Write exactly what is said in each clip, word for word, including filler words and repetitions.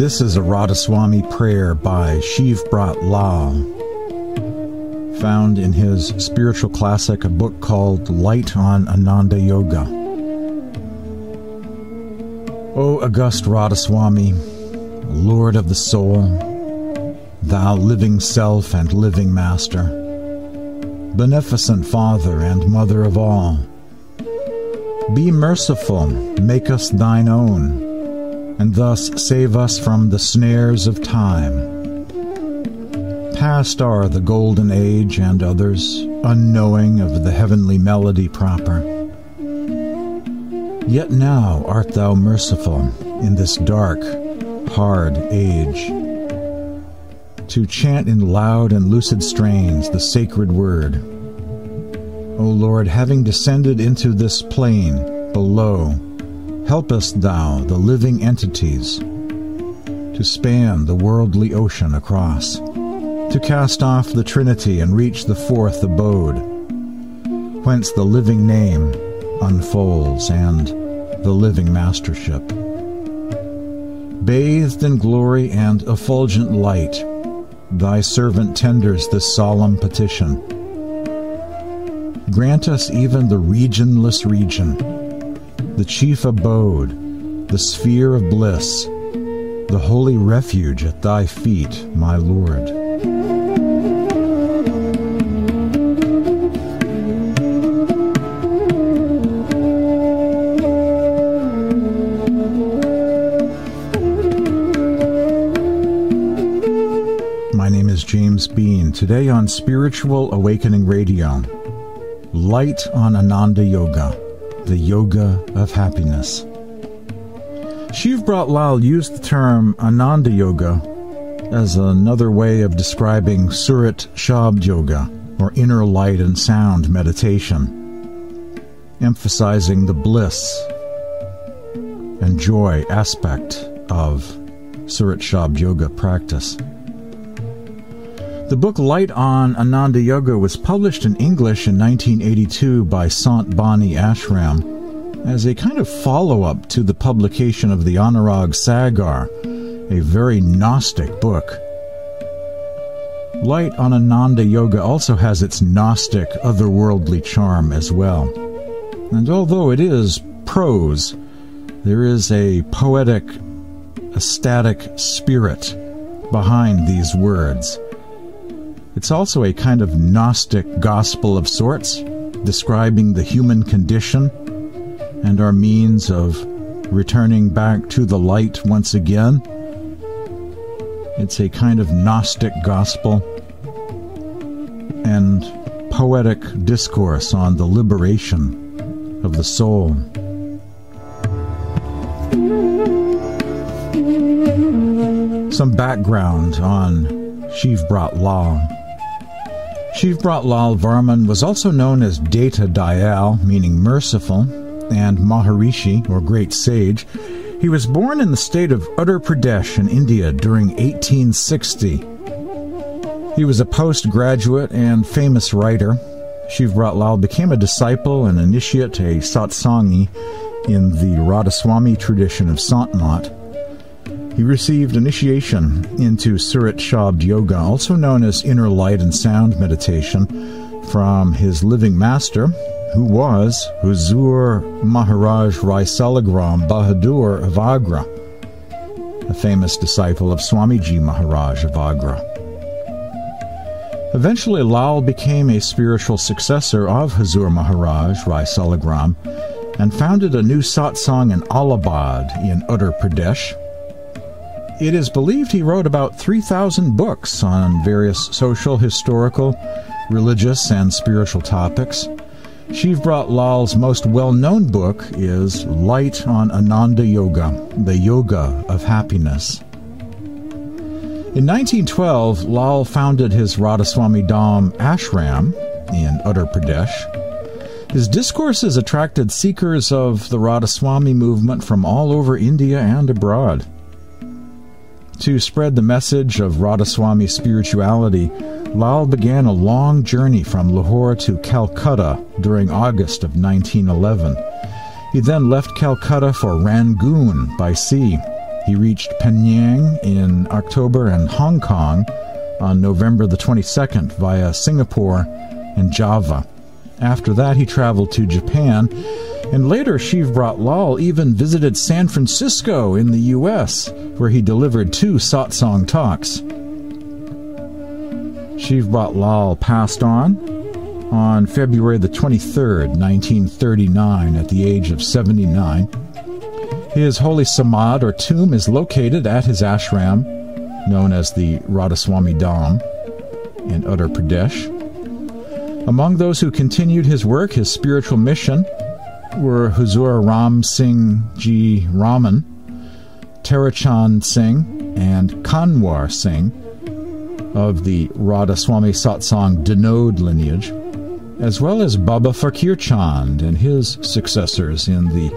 This is a Radhasoami prayer by Shiv Brat Lal, found in his spiritual classic, a book called Light on Ananda Yoga. O august Radhasoami, Lord of the soul, thou living self and living master, beneficent father and mother of all, be merciful, make us thine own, and thus save us from the snares of time. Past are the golden age and others, unknowing of the heavenly melody proper. Yet now art thou merciful in this dark, hard age, to chant in loud and lucid strains the sacred word. O Lord, having descended into this plain below, help us, thou, the living entities, to span the worldly ocean across, to cast off the Trinity and reach the fourth abode, whence the living name unfolds and the living mastership. Bathed in glory and effulgent light, thy servant tenders this solemn petition. Grant us even the regionless region, the chief abode, the sphere of bliss, the holy refuge at thy feet, my Lord. My name is James Bean. Today on Spiritual Awakening Radio, Light on Ananda Yoga, the Yoga of Happiness. Shiv Brat Lal used the term Ananda Yoga as another way of describing Surat Shabd Yoga, or inner light and sound meditation, emphasizing the bliss and joy aspect of Surat Shabd Yoga practice. The book Light on Ananda Yoga was published in English in nineteen eighty-two by Sant Bani Ashram as a kind of follow-up to the publication of the Anurag Sagar, a very Gnostic book. Light on Ananda Yoga also has its Gnostic, otherworldly charm as well. And although it is prose, there is a poetic, ecstatic spirit behind these words. It's also a kind of Gnostic gospel of sorts, describing the human condition and our means of returning back to the light once again. It's a kind of Gnostic gospel and poetic discourse on the liberation of the soul. Some background on Shiv Brat Lal. Shiv Brat Lal Varman was also known as Daata Dayal, meaning merciful, and Maharishi, or great sage. He was born in the state of Uttar Pradesh in India during eighteen sixty. He was a postgraduate and famous writer. Shiv Brat Lal became a disciple and initiate, a satsangi, in the Radhasoami tradition of Sant Mat. He received initiation into Surat Shabd Yoga, also known as inner light and sound meditation, from his living master, who was Hazur Maharaj Rai Salagram Bahadur of Agra, a famous disciple of Swamiji Maharaj of Agra. Eventually, Lal became a spiritual successor of Hazur Maharaj Rai Salagram and founded a new satsang in Allahabad in Uttar Pradesh. It is believed he wrote about three thousand books on various social, historical, religious, and spiritual topics. Shiv Brat Lal's most well-known book is Light on Ananda Yoga, the Yoga of Happiness. In nineteen twelve, Lal founded his Radhasoami Dham Ashram in Uttar Pradesh. His discourses attracted seekers of the Radhasoami movement from all over India and abroad. To spread the message of Radhasoami spirituality, Lal began a long journey from Lahore to Calcutta during August of nineteen eleven. He then left Calcutta for Rangoon by sea, He reached Penyang in October and Hong Kong on November the twenty-second via Singapore and Java. After that, he traveled to Japan, and later Shiv Brat Lal even visited San Francisco in the U S, where he delivered two satsang talks. Shiv Brat Lal passed on on February the twenty-third, nineteen thirty-nine, at the age of seventy-nine. His holy samad, or tomb, is located at his ashram, known as the Radhasoami Dham, in Uttar Pradesh. Among those who continued his work, his spiritual mission, were Huzura Ram Singh G. Raman, Tarachand Singh, and Kanwar Singh of the Radhasoami Satsang Dinod lineage, as well as Baba Fakir Chand and his successors in the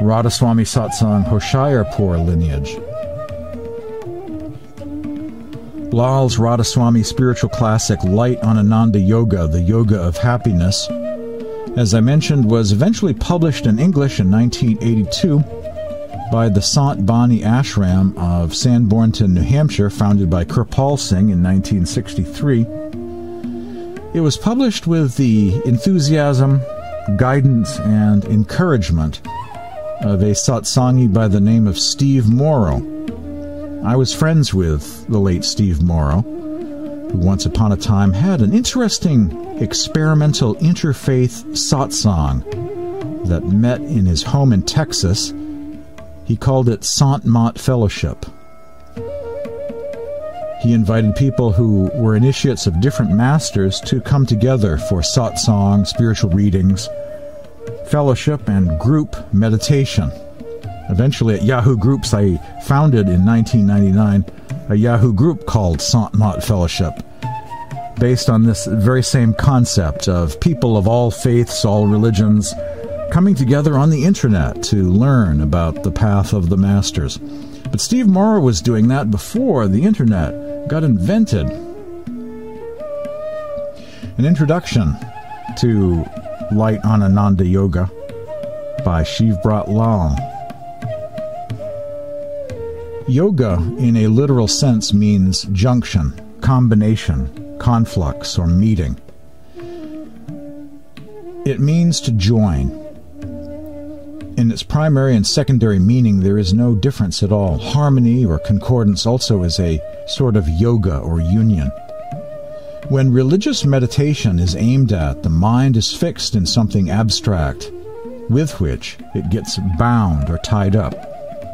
Radhasoami Satsang Hoshayarpur lineage. Lal's Radhasoami spiritual classic Light on Ananda Yoga, the Yoga of Happiness, as I mentioned, was eventually published in English in nineteen eighty-two by the Sant Bani Ashram of Sanbornton, New Hampshire, founded by Kirpal Singh in nineteen sixty-three. It was published with the enthusiasm, guidance, and encouragement of a satsangi by the name of Steve Morrow. I was friends with the late Steve Morrow, who once upon a time had an interesting experimental interfaith satsang that met in his home in Texas. He called it Sant Mat Fellowship. He invited people who were initiates of different masters to come together for satsang, spiritual readings, fellowship, and group meditation. Eventually, at Yahoo Groups, I founded in nineteen ninety-nine a Yahoo group called Sant Mat Fellowship, based on this very same concept of people of all faiths, all religions, coming together on the internet to learn about the path of the masters. But Steve Morrow was doing that before the internet got invented. An introduction to Light on Ananda Yoga by Shiv Brat Lal. Yoga, in a literal sense, means junction, combination, conflux, or meeting. It means to join. In its primary and secondary meaning, there is no difference at all. Harmony or concordance also is a sort of yoga or union. When religious meditation is aimed at, the mind is fixed in something abstract, with which it gets bound or tied up.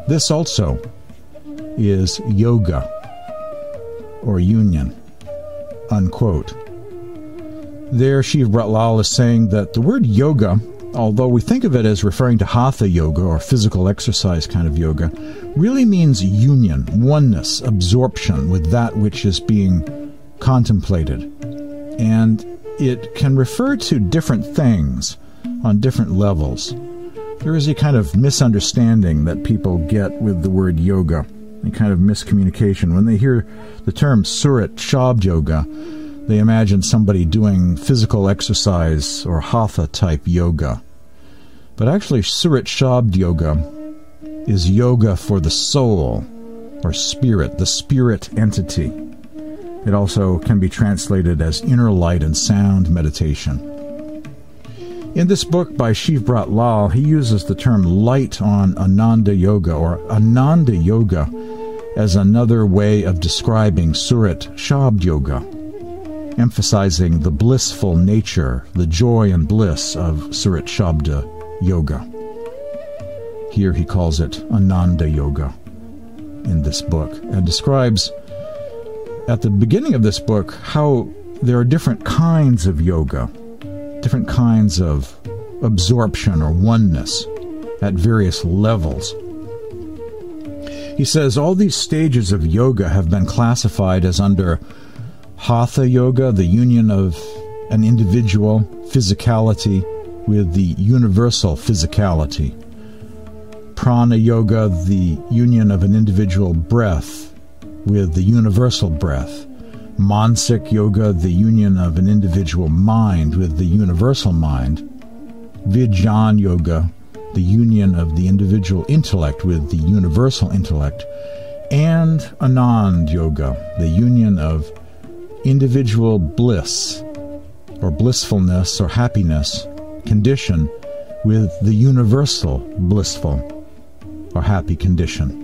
This also is yoga or union." Unquote. There, Shiv Brat Lal is saying that the word yoga, although we think of it as referring to hatha yoga or physical exercise kind of yoga, really means union, oneness, absorption with that which is being contemplated, and it can refer to different things on different levels. There is a kind of misunderstanding that people get with the word yoga, a kind of miscommunication. When they hear the term Surat Shabd Yoga, they imagine somebody doing physical exercise or hatha type yoga. But actually, Surat Shabd Yoga is yoga for the soul or spirit, the spirit entity. It also can be translated as inner light and sound meditation. In this book by Shiv Brat Lal, he uses the term Light on Ananda Yoga or Ananda Yoga as another way of describing Surat Shabd Yoga, emphasizing the blissful nature, the joy and bliss of Surat Shabd Yoga. Here he calls it Ananda Yoga in this book, and describes at the beginning of this book how there are different kinds of yoga, different kinds of absorption or oneness at various levels. He says all these stages of yoga have been classified as under hatha yoga, the union of an individual physicality with the universal physicality; prana yoga, the union of an individual breath with the universal breath; Mansic Yoga, the union of an individual mind with the universal mind; Vijñāna Yoga, the union of the individual intellect with the universal intellect, and Anand Yoga, the union of individual bliss or blissfulness or happiness condition with the universal blissful or happy condition.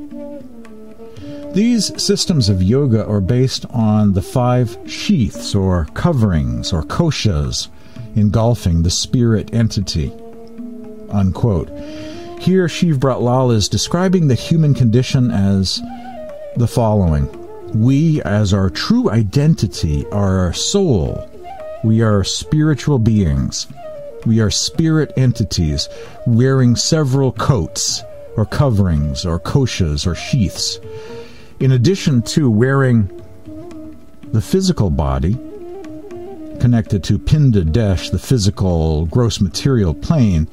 These systems of yoga are based on the five sheaths or coverings or koshas engulfing the spirit entity. Unquote. Here Shiv Brat Lal is describing the human condition as the following. We, as our true identity, are our soul. We are spiritual beings. We are spirit entities wearing several coats or coverings or koshas or sheaths. In addition to wearing the physical body, connected to Pindadesh, the physical, gross material plane,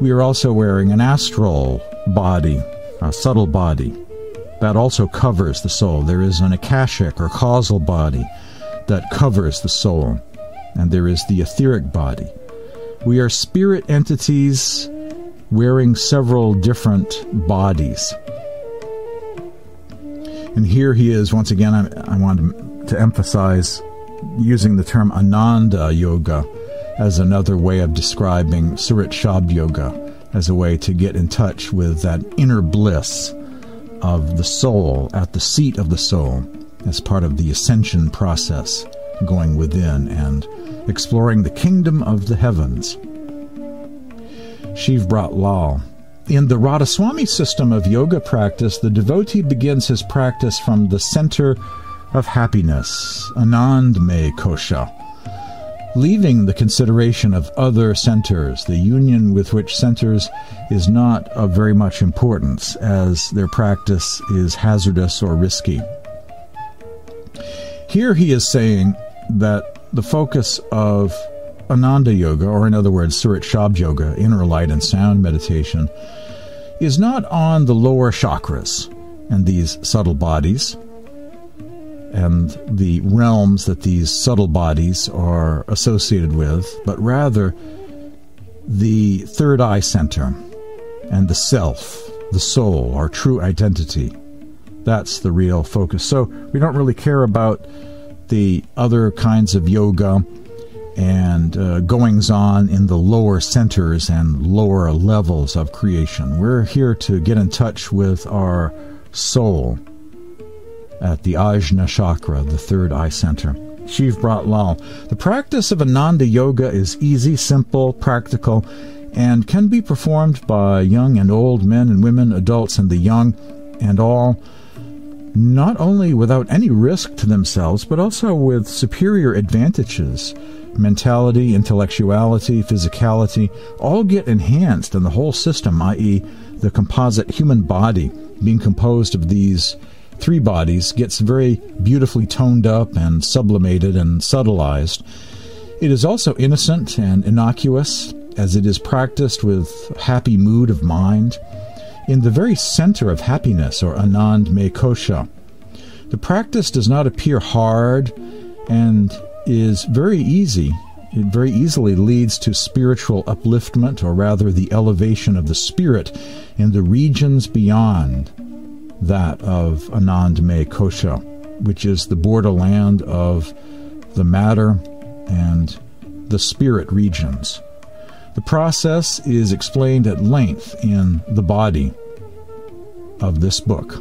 we are also wearing an astral body, a subtle body. That also covers the soul. There is an akashic or causal body that covers the soul. And there is the etheric body. We are spirit entities wearing several different bodies. And here he is, once again, I, I want to emphasize using the term Ananda Yoga as another way of describing Surat Shabd Yoga, as a way to get in touch with that inner bliss of the soul, at the seat of the soul, as part of the ascension process, going within and exploring the kingdom of the heavens. Shiv Brat Lal. In the Radhasoami system of yoga practice, the devotee begins his practice from the center of happiness, Anand Me Kosha, leaving the consideration of other centers, the union with which centers is not of very much importance, as their practice is hazardous or risky. Here he is saying that the focus of Ananda Yoga, or in other words, Surat Shabd Yoga, inner light and sound meditation, is not on the lower chakras and these subtle bodies and the realms that these subtle bodies are associated with, but rather the third eye center and the self, the soul, our true identity. That's the real focus. So we don't really care about the other kinds of yoga and uh, goings-on in the lower centers and lower levels of creation. We're here to get in touch with our soul at the Ajna Chakra, the third eye center. Shiv Brat Lal. The practice of Ananda Yoga is easy, simple, practical, and can be performed by young and old, men and women, adults and the young, and all, not only without any risk to themselves, but also with superior advantages. Mentality, intellectuality, physicality, all get enhanced in the whole system, that is the composite human body being composed of these three bodies gets very beautifully toned up and sublimated and subtilized. It is also innocent and innocuous, as it is practiced with happy mood of mind. In the very center of happiness, or Anand Me Kosha, the practice does not appear hard and is very easy. It very easily leads to spiritual upliftment, or rather the elevation of the spirit in the regions beyond that of Anand Me Kosha, which is the borderland of the matter and the spirit regions. The process is explained at length in the body of this book.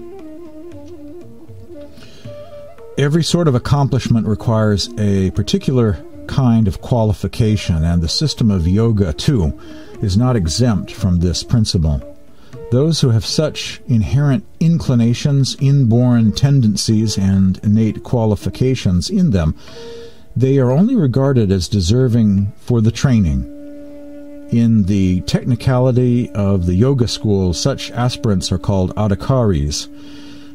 Every sort of accomplishment requires a particular kind of qualification, and the system of yoga, too, is not exempt from this principle. Those who have such inherent inclinations, inborn tendencies, and innate qualifications in them, they are only regarded as deserving for the training. In the technicality of the yoga school, such aspirants are called adhikaris.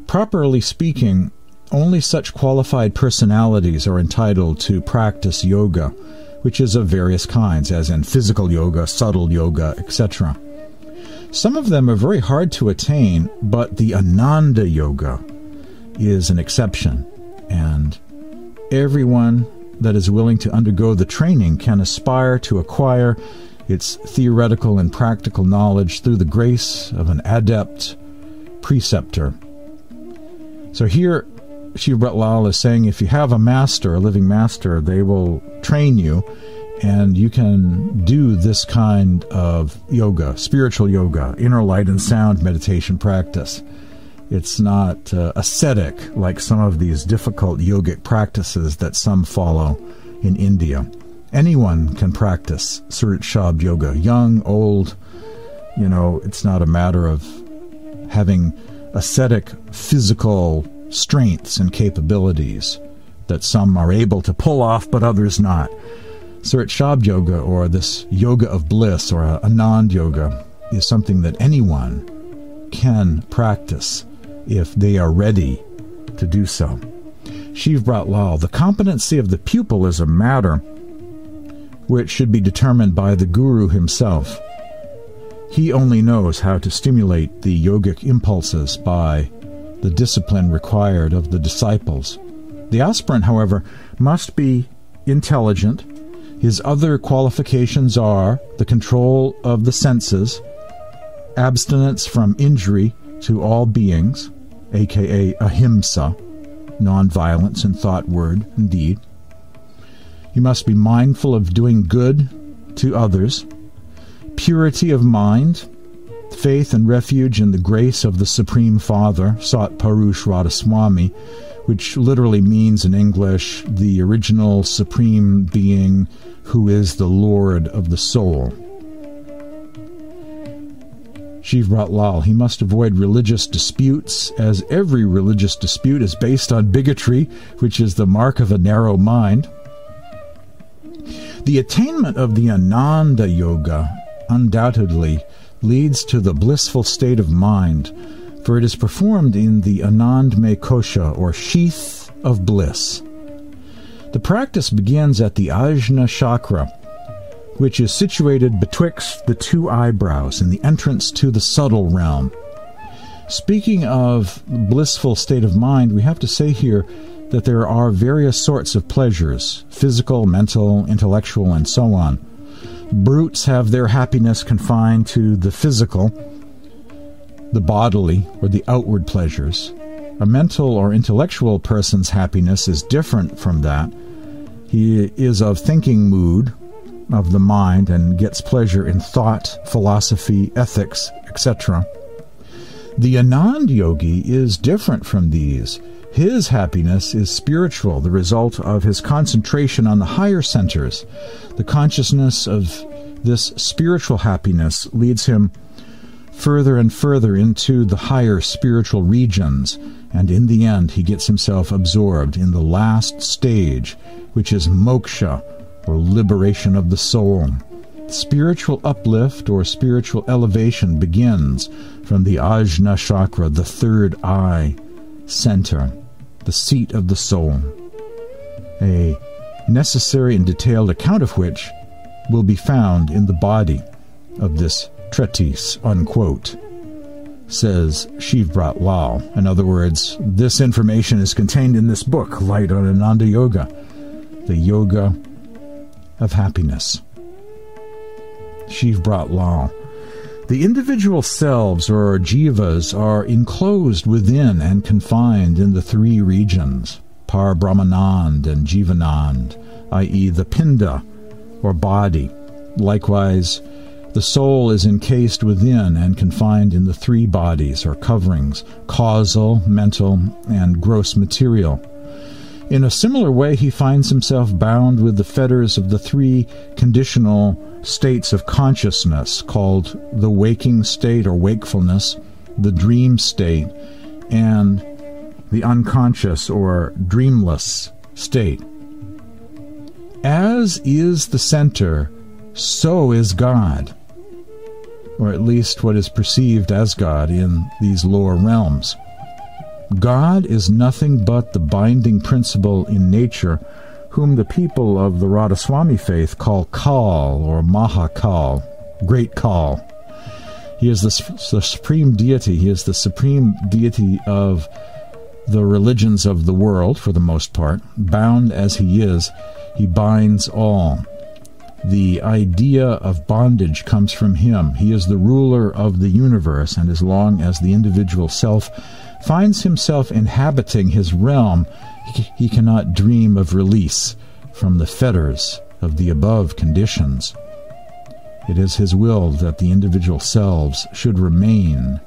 Properly speaking, only such qualified personalities are entitled to practice yoga, which is of various kinds, as in physical yoga, subtle yoga, et cetera. Some of them are very hard to attain, but the Ananda Yoga is an exception, and everyone that is willing to undergo the training can aspire to acquire its theoretical and practical knowledge through the grace of an adept preceptor. So here, Shiv Brat Lal is saying, if you have a master, a living master, they will train you, and you can do this kind of yoga, spiritual yoga, inner light and sound meditation practice. It's not uh, ascetic like some of these difficult yogic practices that some follow in India. Anyone can practice Surat Shabd Yoga, young, old. You know, it's not a matter of having ascetic physical strengths and capabilities that some are able to pull off but others not. Surat Shabd Yoga, or this yoga of bliss, or Anand Yoga, is something that anyone can practice if they are ready to do so. Shiv Brat Lal, the competency of the pupil is a matter which should be determined by the guru himself. He only knows how to stimulate the yogic impulses by the discipline required of the disciples. The aspirant, however, must be intelligent. His other qualifications are the control of the senses, abstinence from injury to all beings, aka ahimsa, non-violence in thought, word, and deed. He must be mindful of doing good to others, purity of mind, faith and refuge in the grace of the Supreme Father, Sat Parush Radhasoami, which literally means in English, the original Supreme Being who is the Lord of the soul. Shiv Brat Lal, he must avoid religious disputes, as every religious dispute is based on bigotry, which is the mark of a narrow mind. The attainment of the Ananda Yoga undoubtedly leads to the blissful state of mind, for it is performed in the Anand Me Kosha, or sheath of bliss. The practice begins at the Ajna Chakra, which is situated betwixt the two eyebrows in the entrance to the subtle realm. Speaking of blissful state of mind, we have to say here that there are various sorts of pleasures, physical, mental, intellectual, and so on. Brutes have their happiness confined to the physical, the bodily, or the outward pleasures. A mental or intellectual person's happiness is different from that. He is of thinking mood, of the mind, and gets pleasure in thought, philosophy, ethics, et cetera. The Anand Yogi is different from these. His happiness is spiritual, the result of his concentration on the higher centers. The consciousness of this spiritual happiness leads him further and further into the higher spiritual regions, and in the end he gets himself absorbed in the last stage, which is moksha, or liberation of the soul. Spiritual uplift or spiritual elevation begins from the Ajna Chakra, the third eye center, the seat of the soul, a necessary and detailed account of which will be found in the body of this treatise, unquote, says Shiv Brat Lal. In other words, this information is contained in this book, Light on Ananda Yoga, the Yoga of Happiness. Shiv Brat Lal. The individual selves, or jivas, are enclosed within and confined in the three regions, Par Brahmanand and Jivanand, that is the pinda, or body. Likewise, the soul is encased within and confined in the three bodies, or coverings, causal, mental, and gross material. In a similar way, he finds himself bound with the fetters of the three conditional states of consciousness, called the waking state or wakefulness, the dream state, and the unconscious or dreamless state. As is the center, so is God, or at least what is perceived as God in these lower realms. God is nothing but the binding principle in nature, whom the people of the Radhasoami faith call Kal, or Mahakal, Great Kal. He is the, the supreme deity. He is the supreme deity of the religions of the world, for the most part. Bound as he is, he binds all. The idea of bondage comes from him. He is the ruler of the universe, and as long as the individual self finds himself inhabiting his realm, he cannot dream of release from the fetters of the above conditions. It is his will that the individual selves should remain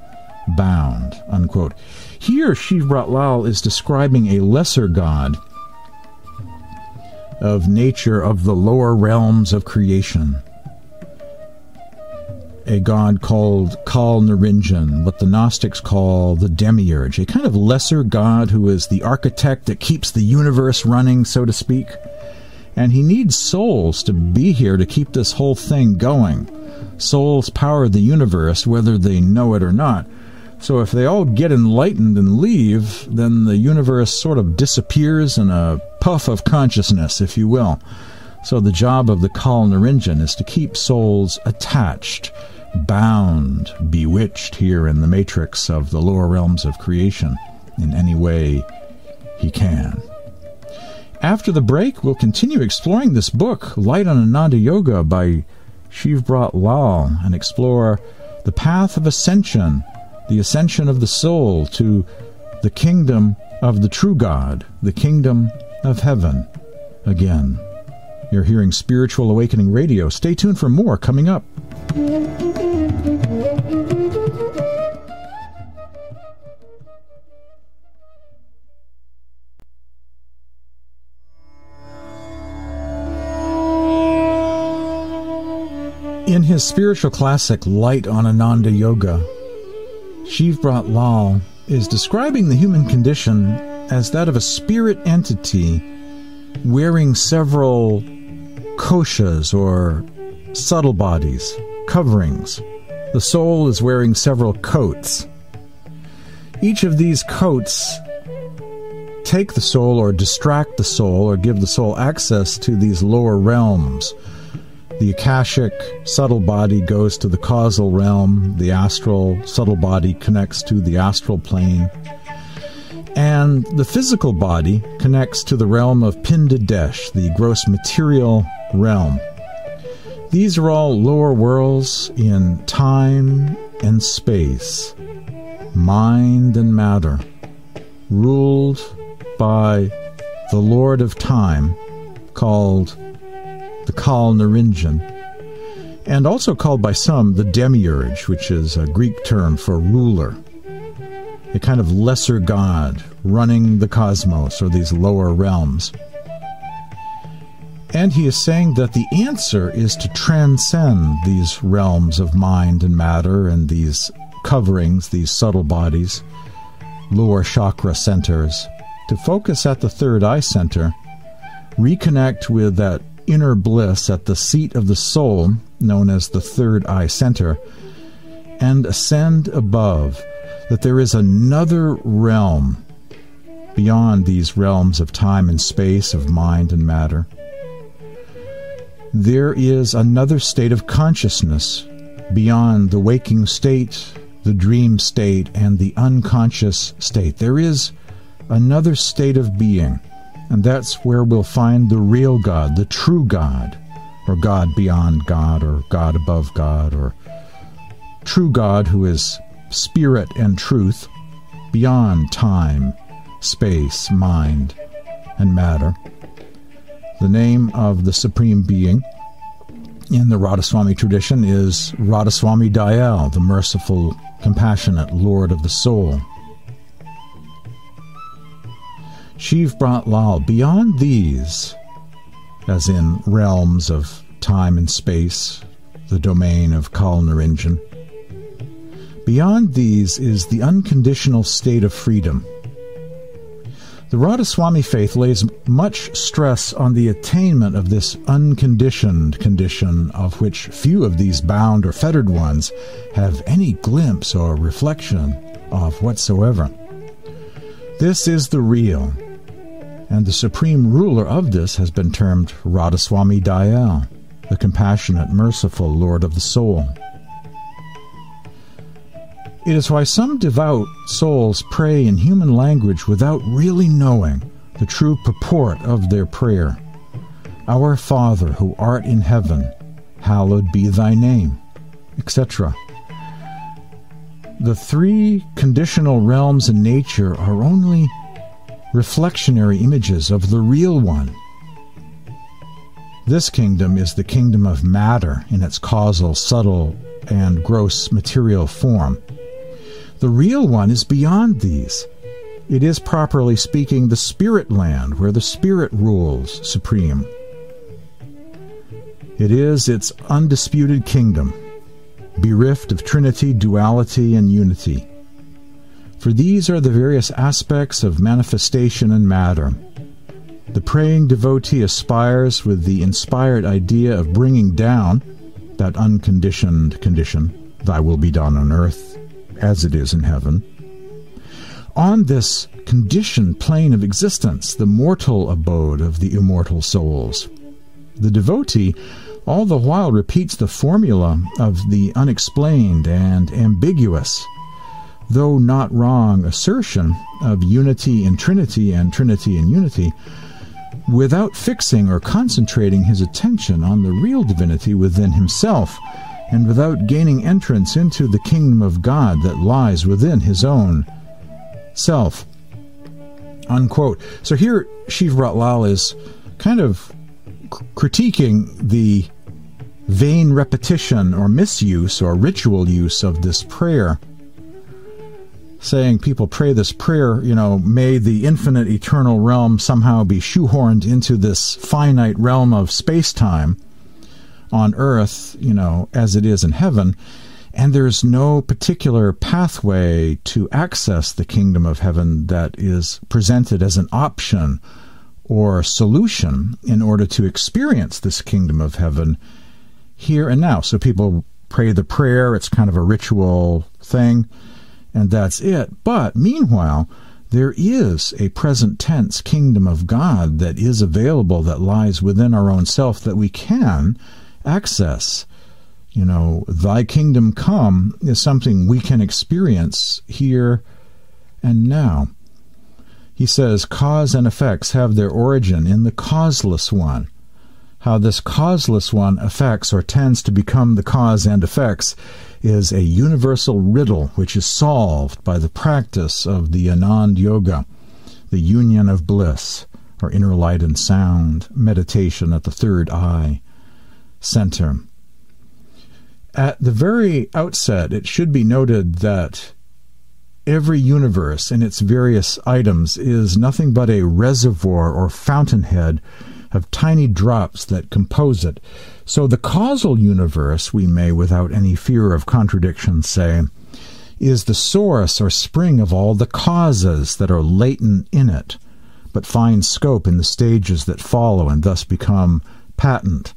bound." Unquote. Here, Shiv Brat Lal is describing a lesser god of nature, of the lower realms of creation, a god called Kal Niranjan, what the Gnostics call the Demiurge, a kind of lesser god who is the architect that keeps the universe running, so to speak. And he needs souls to be here to keep this whole thing going. Souls power the universe, whether they know it or not. So if they all get enlightened and leave, then the universe sort of disappears in a puff of consciousness, if you will. So the job of the Kal Niranjan is to keep souls attached, bound, bewitched here in the matrix of the lower realms of creation in any way he can. After the break, we'll continue exploring this book, Light on Ananda Yoga by Shiv Brat Lal, and explore the path of ascension, the ascension of the soul to the kingdom of the true God, the kingdom of heaven. Again, you're hearing Spiritual Awakening Radio. Stay tuned for more coming up. In his spiritual classic, Light on Ananda Yoga, Shiv Brat Lal is describing the human condition as that of a spirit entity wearing several koshas, or subtle bodies, coverings. The soul is wearing several coats. Each of these coats take the soul, or distract the soul, or give the soul access to these lower realms. The Akashic subtle body goes to the causal realm. The astral subtle body connects to the astral plane. And the physical body connects to the realm of Pindadesh, the gross material realm. These are all lower worlds in time and space, mind and matter, ruled by the Lord of Time, called the Kal Niranjan, and also called by some the Demiurge, which is a Greek term for ruler, a kind of lesser god running the cosmos, or these lower realms. And he is saying that the answer is to transcend these realms of mind and matter and these coverings, these subtle bodies, lower chakra centers, to focus at the third eye center, reconnect with that inner bliss at the seat of the soul, known as the third eye center, and ascend above, that there is another realm beyond these realms of time and space, of mind and matter. There is another state of consciousness beyond the waking state, the dream state, and the unconscious state. There is another state of being. And that's where we'll find the real God, the true God, or God beyond God, or God above God, or true God who is spirit and truth beyond time, space, mind, and matter. The name of the Supreme Being in the Radhasoami tradition is Radhasoami Dayal, the merciful, compassionate Lord of the soul. Shiv Brat Lal, beyond these, as in realms of time and space, the domain of Kal Niranjan, beyond these is the unconditional state of freedom. The Radhasoami faith lays much stress on the attainment of this unconditioned condition, of which few of these bound or fettered ones have any glimpse or reflection of whatsoever. This is the real, and the supreme ruler of this has been termed Radhasoami Dayal, the compassionate, merciful Lord of the soul. It is why some devout souls pray in human language without really knowing the true purport of their prayer. Our Father, who art in heaven, hallowed be thy name, et cetera. The three conditional realms in nature are only reflectionary images of the real one. This kingdom is the kingdom of matter in its causal, subtle, and gross material form. The real one is beyond these. It is, properly speaking, the spirit land where the spirit rules supreme. It is its undisputed kingdom, bereft of trinity, duality, and unity. For these are the various aspects of manifestation and matter. The praying devotee aspires with the inspired idea of bringing down that unconditioned condition, thy will be done on earth as it is in heaven. On this conditioned plane of existence, the mortal abode of the immortal souls. The devotee all the while repeats the formula of the unexplained and ambiguous, though not wrong, assertion of unity in Trinity and Trinity in unity, without fixing or concentrating his attention on the real divinity within himself, and without gaining entrance into the kingdom of God that lies within his own self. Unquote. So here Shiv Brat Lal is kind of critiquing the vain repetition or misuse or ritual use of this prayer, saying people pray this prayer, you know, may the infinite eternal realm somehow be shoehorned into this finite realm of space-time on earth, you know, as it is in heaven, and there's no particular pathway to access the kingdom of heaven that is presented as an option or solution in order to experience this kingdom of heaven here and now. So people pray the prayer, it's kind of a ritual thing, and that's it. But meanwhile, there is a present tense kingdom of God that is available, that lies within our own self, that we can access. You know, thy kingdom come is something we can experience here and now. He says, cause and effects have their origin in the causeless one. How this causeless one affects or tends to become the cause and effects is a universal riddle which is solved by the practice of the Ananda Yoga, the union of bliss, or inner light and sound, meditation at the third eye center. At the very outset, it should be noted that every universe in its various items is nothing but a reservoir or fountainhead of tiny drops that compose it. So the causal universe, we may without any fear of contradiction say, is the source or spring of all the causes that are latent in it, but find scope in the stages that follow and thus become patent.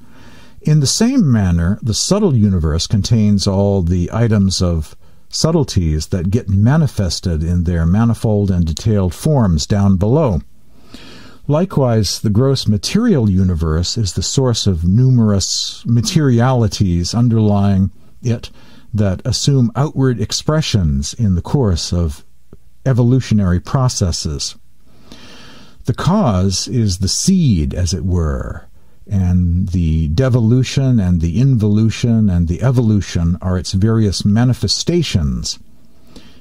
In the same manner, the subtle universe contains all the items of subtleties that get manifested in their manifold and detailed forms down below. Likewise, the gross material universe is the source of numerous materialities underlying it that assume outward expressions in the course of evolutionary processes. The cause is the seed, as it were, and the devolution and the involution and the evolution are its various manifestations.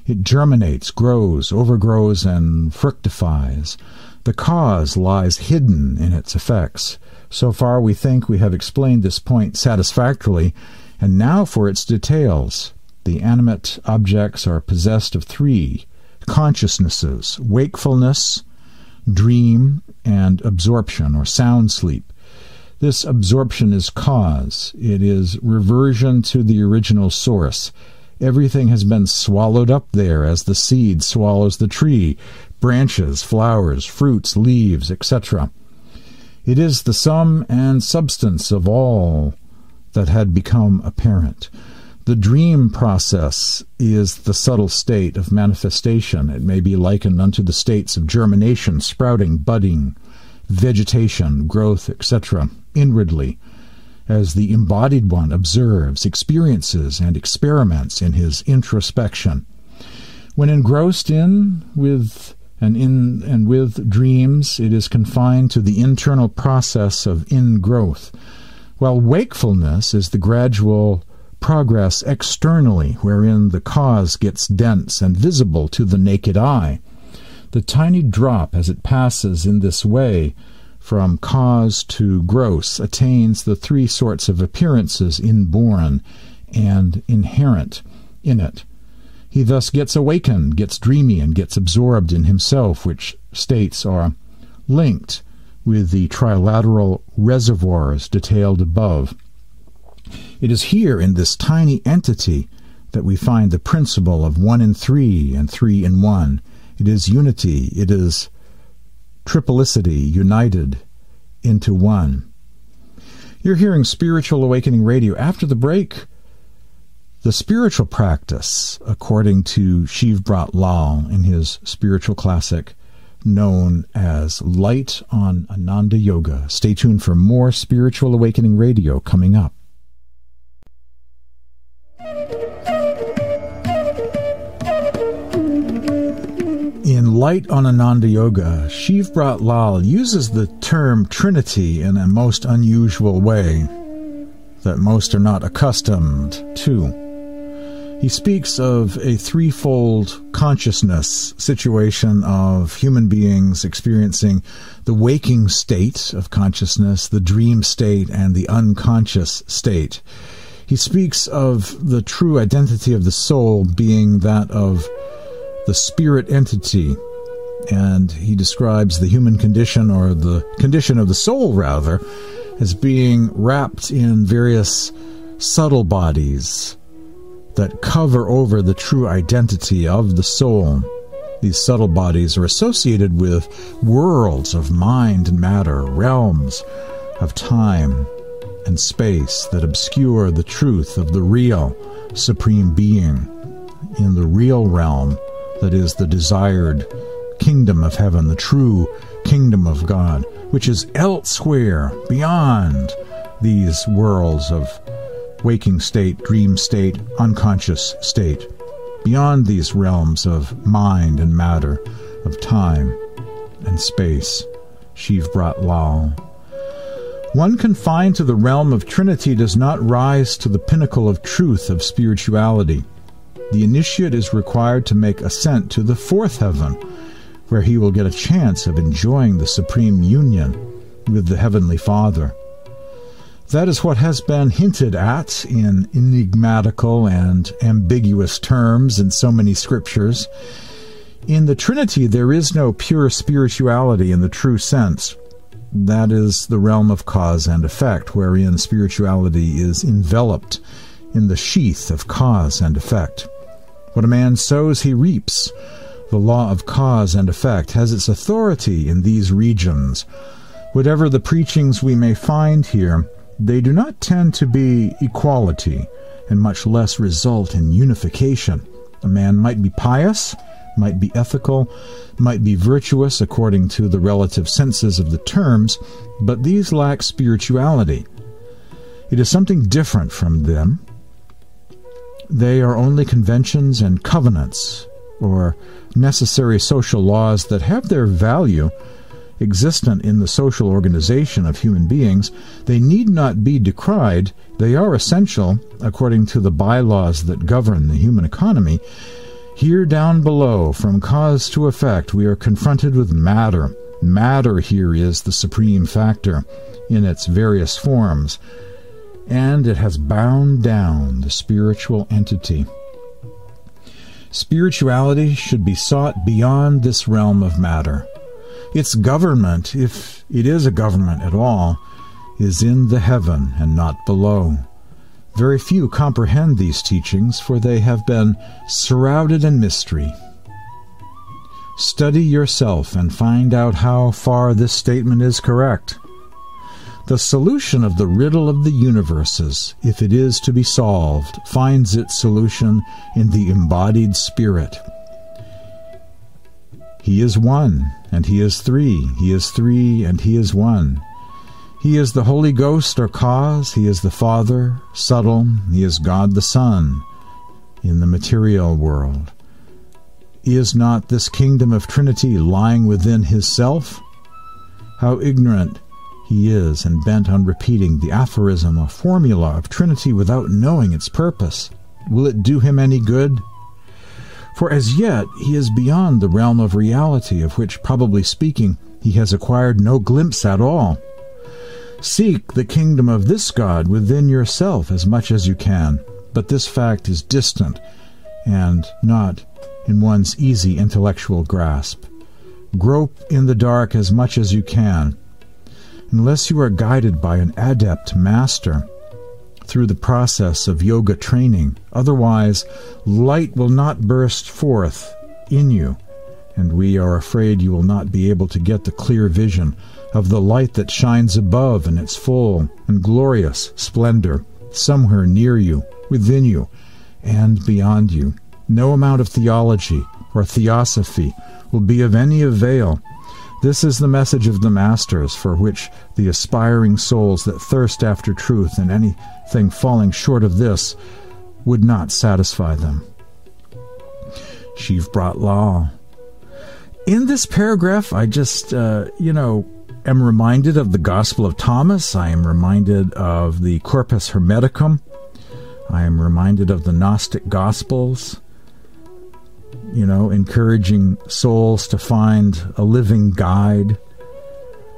It germinates, grows, overgrows, and fructifies. The cause lies hidden in its effects. So far we think we have explained this point satisfactorily, and now for its details. The animate objects are possessed of three consciousnesses: wakefulness, dream, and absorption, or sound sleep. This absorption is cause. It is reversion to the original source. Everything has been swallowed up there as the seed swallows the tree, branches, flowers, fruits, leaves, et cetera. It is the sum and substance of all that had become apparent. The dream process is the subtle state of manifestation. It may be likened unto the states of germination, sprouting, budding, vegetation, growth, et cetera, inwardly, as the embodied one observes, experiences, and experiments in his introspection. When engrossed in with and in and with dreams, it is confined to the internal process of ingrowth, while wakefulness is the gradual progress externally, wherein the cause gets dense and visible to the naked eye. The tiny drop, as it passes in this way from cause to gross, attains the three sorts of appearances inborn and inherent in it. He thus gets awakened, gets dreamy, and gets absorbed in himself, which states are linked with the trilateral reservoirs detailed above. It is here in this tiny entity that we find the principle of one in three and three in one. It is unity, it is triplicity united into one. You're hearing Spiritual Awakening Radio. After the break, the spiritual practice, according to Shiv Brat Lal in his spiritual classic known as Light on Ananda Yoga. Stay tuned for more Spiritual Awakening Radio coming up. In Light on Ananda Yoga, Shiv Brat Lal uses the term Trinity in a most unusual way that most are not accustomed to. He speaks of a threefold consciousness situation of human beings experiencing the waking state of consciousness, the dream state, and the unconscious state. He speaks of the true identity of the soul being that of the spirit entity, and he describes the human condition, or the condition of the soul, rather, as being wrapped in various subtle bodies that cover over the true identity of the soul. These subtle bodies are associated with worlds of mind and matter, realms of time and space that obscure the truth of the real Supreme Being in the real realm that is the desired kingdom of heaven, the true kingdom of God, which is elsewhere beyond these worlds of waking state, dream state, unconscious state, beyond these realms of mind and matter, of time and space. Shiv Brat Lal. One confined to the realm of Trinity does not rise to the pinnacle of truth of spirituality. The initiate is required to make ascent to the fourth heaven, where he will get a chance of enjoying the supreme union with the Heavenly Father. That is what has been hinted at in enigmatical and ambiguous terms in so many scriptures. In the Trinity, there is no pure spirituality in the true sense. That is the realm of cause and effect, wherein spirituality is enveloped in the sheath of cause and effect. What a man sows, he reaps. The law of cause and effect has its authority in these regions. Whatever the preachings we may find here, they do not tend to be equality, and much less result in unification. A man might be pious, might be ethical, might be virtuous according to the relative senses of the terms, but these lack spirituality. It is something different from them. They are only conventions and covenants, or necessary social laws that have their value, existent in the social organization of human beings. They need not be decried. They are essential according to the bylaws that govern the human economy. Here down below, from cause to effect, we are confronted with matter. Matter here is the supreme factor in its various forms, and it has bound down the spiritual entity. Spirituality should be sought beyond this realm of matter. Its government, if it is a government at all, is in the heaven and not below. Very few comprehend these teachings, for they have been shrouded in mystery. Study yourself and find out how far this statement is correct. The solution of the riddle of the universes, if it is to be solved, finds its solution in the embodied spirit. He is one, and he is three. He is three, and he is one. He is the Holy Ghost, or cause. He is the Father, subtle. He is God the Son in the material world. Is not this kingdom of Trinity lying within his self? How ignorant he is and bent on repeating the aphorism, a formula of Trinity without knowing its purpose. Will it do him any good? For as yet he is beyond the realm of reality, of which, probably speaking, he has acquired no glimpse at all. Seek the kingdom of this God within yourself as much as you can, but this fact is distant and not in one's easy intellectual grasp. Grope in the dark as much as you can. Unless you are guided by an adept master through the process of yoga training, otherwise light will not burst forth in you, and we are afraid you will not be able to get the clear vision of the light that shines above in its full and glorious splendor, somewhere near you, within you, and beyond you. No amount of theology or theosophy will be of any avail. This is the message of the masters, for which the aspiring souls that thirst after truth and anything falling short of this would not satisfy them. Shiv Brat Lal. In this paragraph, I just, uh, you know, am reminded of the Gospel of Thomas. I am reminded of the Corpus Hermeticum. I am reminded of the Gnostic Gospels. You know, encouraging souls to find a living guide,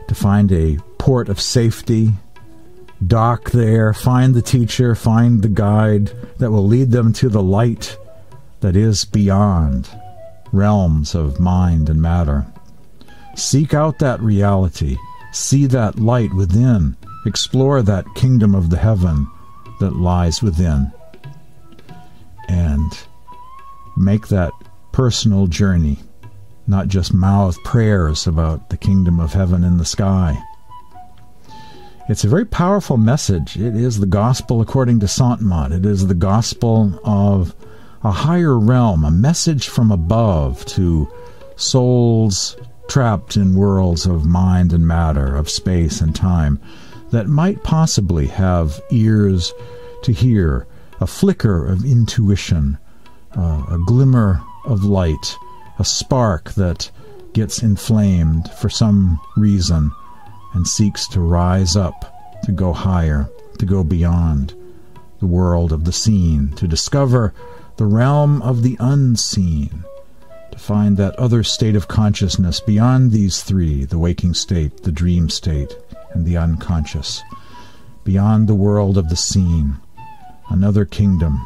to find a port of safety, dock there, find the teacher, find the guide that will lead them to the light that is beyond realms of mind and matter. Seek out that reality, see that light within, explore that kingdom of the heaven that lies within, and make that personal journey, not just mouth prayers about the kingdom of heaven in the sky. It's a very powerful message. It is the gospel according to Sant Mat. It is the gospel of a higher realm, a message from above to souls trapped in worlds of mind and matter, of space and time, that might possibly have ears to hear, a flicker of intuition, uh, a glimmer of light, a spark that gets inflamed for some reason and seeks to rise up, to go higher, to go beyond the world of the seen, to discover the realm of the unseen, to find that other state of consciousness beyond these three, the waking state, the dream state, and the unconscious, beyond the world of the seen, another kingdom,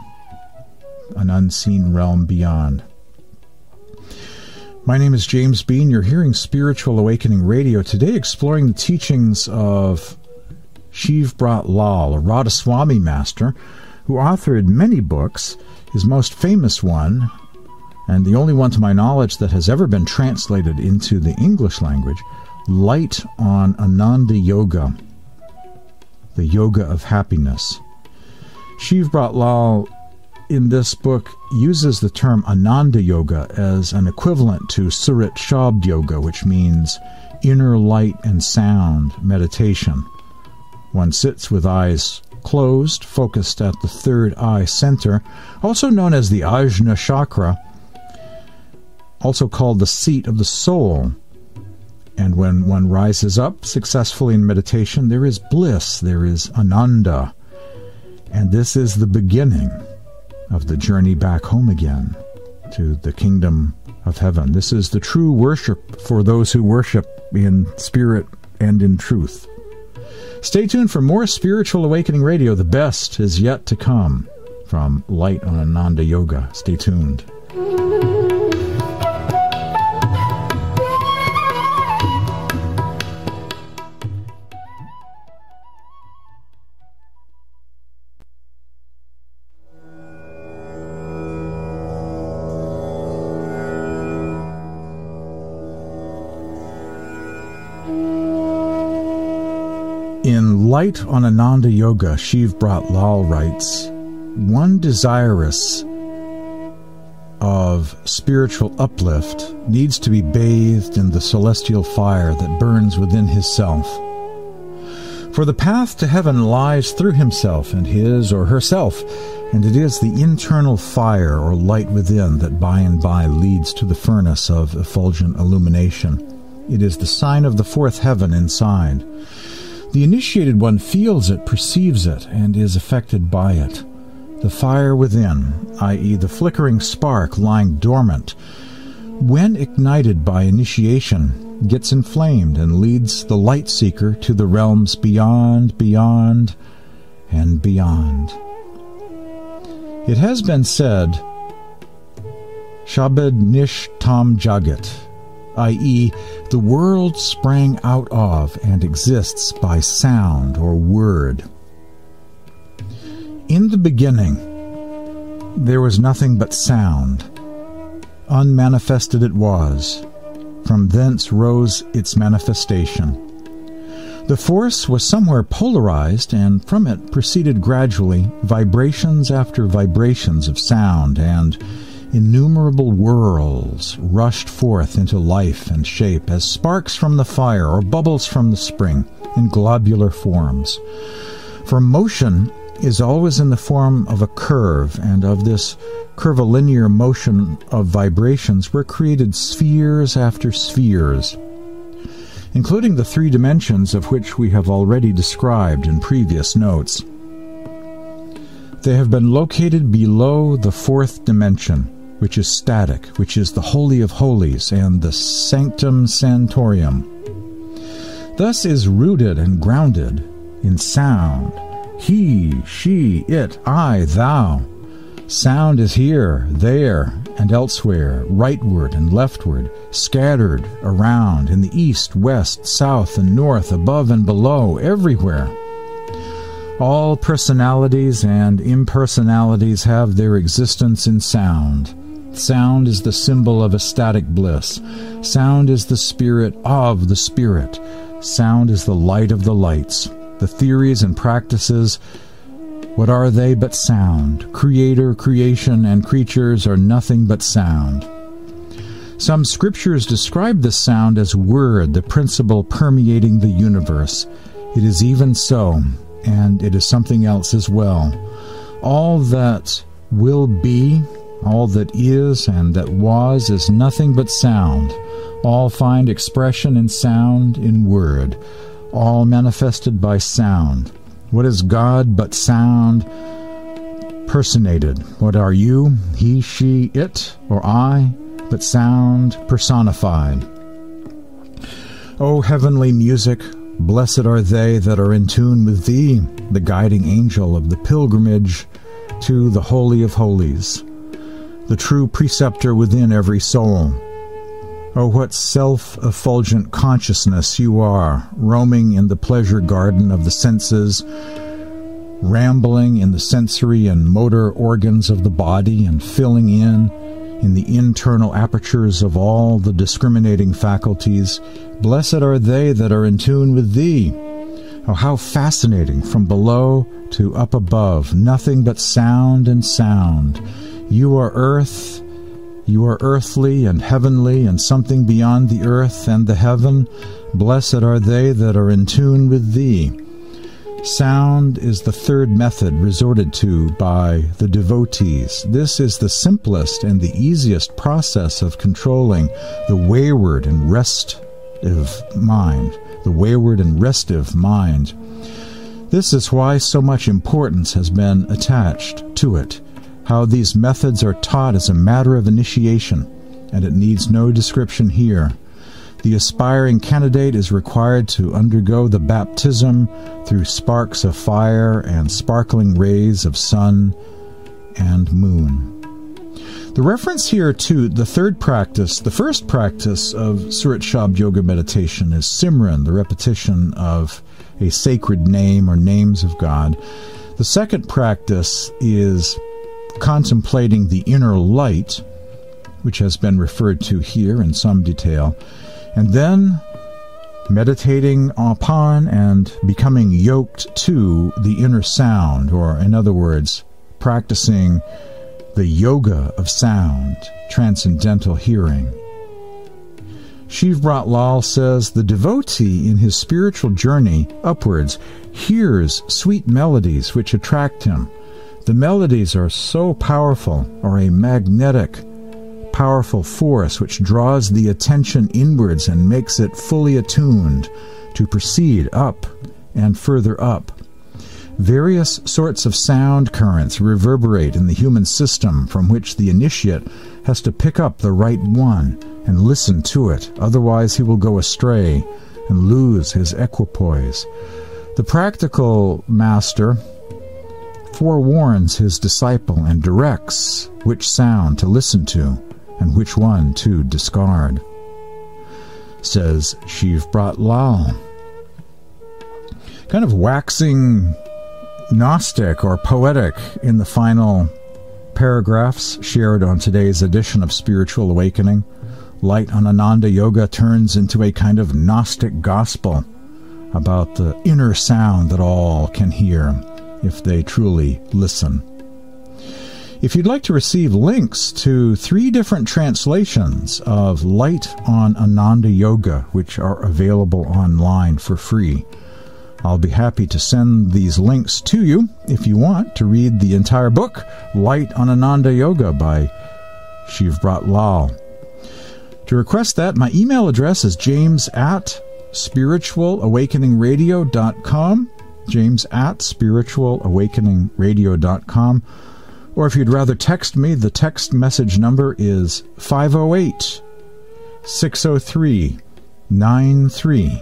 an unseen realm beyond. My name is James Bean. You're hearing Spiritual Awakening Radio. Today, exploring the teachings of Shiv Brat Lal, a Radhasoami master who authored many books. His most famous one, and the only one to my knowledge that has ever been translated into the English language, Light on Ananda Yoga, the Yoga of Happiness. Shiv Brat Lal, in this book, uses the term Ananda Yoga as an equivalent to Surat Shabd Yoga, which means inner light and sound meditation. One sits with eyes closed, focused at the third eye center, also known as the Ajna Chakra, also called the seat of the soul. And when one rises up successfully in meditation, there is bliss, there is Ananda. And this is the beginning of the journey back home again to the kingdom of heaven. This is the true worship for those who worship in spirit and in truth. Stay tuned for more Spiritual Awakening Radio. The best is yet to come from Light on Ananda Yoga. Stay tuned. Light on Ananda Yoga, Shiv Brat Lal writes, one desirous of spiritual uplift needs to be bathed in the celestial fire that burns within himself. For the path to heaven lies through himself and his or herself, and it is the internal fire or light within that by and by leads to the furnace of effulgent illumination. It is the sign of the fourth heaven inside. The initiated one feels it, perceives it, and is affected by it. The fire within, that is the flickering spark lying dormant, when ignited by initiation, gets inflamed and leads the light-seeker to the realms beyond, beyond, and beyond. It has been said, Shabd Nish Tam Jagat, that is, the world sprang out of and exists by sound or word. In the beginning, there was nothing but sound. Unmanifested it was. From thence rose its manifestation. The force was somewhere polarized, and from it proceeded gradually vibrations after vibrations of sound, and innumerable whirls rushed forth into life and shape as sparks from the fire or bubbles from the spring in globular forms. For motion is always in the form of a curve, and of this curvilinear motion of vibrations were created spheres after spheres, including the three dimensions of which we have already described in previous notes. They have been located below the fourth dimension, which is static, which is the Holy of Holies and the Sanctum Sanctorum. Thus is rooted and grounded in sound. He, she, it, I, thou. Sound is here, there, and elsewhere, rightward and leftward, scattered around in the east, west, south, and north, above and below, everywhere. All personalities and impersonalities have their existence in sound. Sound is the symbol of ecstatic bliss. Sound is the spirit of the spirit. Sound is the light of the lights. The theories and practices, what are they but sound? Creator, creation, and creatures are nothing but sound. Some scriptures describe the sound as word, the principle permeating the universe. It is even so, and it is something else as well. All that will be, all that is, and that was, is nothing but sound. All find expression in sound, in word. All manifested by sound. What is God but sound personated? What are you, he, she, it, or I, but sound personified? O heavenly music, blessed are they that are in tune with thee, the guiding angel of the pilgrimage to the Holy of Holies, the true preceptor within every soul. Oh, what self-effulgent consciousness you are, roaming in the pleasure garden of the senses, rambling in the sensory and motor organs of the body, and filling in, in the internal apertures of all the discriminating faculties. Blessed are they that are in tune with thee. Oh, how fascinating, from below to up above, nothing but sound and sound. You are earth. You are earthly and heavenly and something beyond the earth and the heaven. Blessed are they that are in tune with thee. Sound is the third method resorted to by the devotees. This is the simplest and the easiest process of controlling the wayward and restive mind. The wayward and restive mind. This is why so much importance has been attached to it. How these methods are taught is a matter of initiation, and it needs no description here. The aspiring candidate is required to undergo the baptism through sparks of fire and sparkling rays of sun and moon. The reference here to the third practice, the first practice of Surat Shabd Yoga meditation, is Simran, the repetition of a sacred name or names of God. The second practice is contemplating the inner light, which has been referred to here in some detail, and then meditating upon and becoming yoked to the inner sound, or in other words, practicing the yoga of sound, transcendental hearing. Shiv Brat Lal says the devotee in his spiritual journey upwards hears sweet melodies which attract him. The melodies are so powerful, are a magnetic, powerful force which draws the attention inwards and makes it fully attuned to proceed up and further up. Various sorts of sound currents reverberate in the human system from which the initiate has to pick up the right one and listen to it, otherwise he will go astray and lose his equipoise. The practical master forewarns his disciple and directs which sound to listen to and which one to discard. Says Shiv Brat Lal, kind of waxing Gnostic or poetic in the final paragraphs shared on today's edition of Spiritual Awakening. Light on Ananda Yoga turns into a kind of Gnostic gospel about the inner sound that all can hear if they truly listen. If you'd like to receive links to three different translations of Light on Ananda Yoga, which are available online for free, I'll be happy to send these links to you if you want to read the entire book, Light on Ananda Yoga by Shiv Brat Lal. To request that, my email address is james at spiritual awakening radio dot com, james at spiritual awakening radio dot com, or if you'd rather text me, the text message number is five oh eight, six oh three, nine three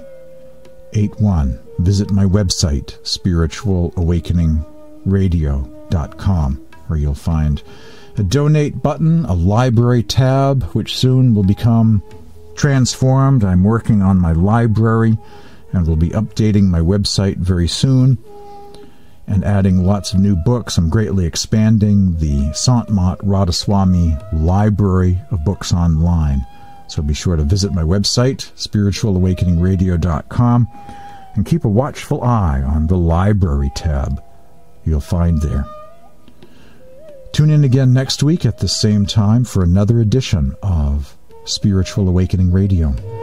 eight one. Visit my website, spiritual awakening radio dot com, where you'll find a donate button, a library tab, which soon will become transformed. I'm working on my library and will be updating my website very soon and adding lots of new books. I'm greatly expanding the Sant Mat Radhasoami library of books online. So be sure to visit my website, spiritual awakening radio dot com, and keep a watchful eye on the library tab you'll find there. Tune in again next week at the same time for another edition of Spiritual Awakening Radio.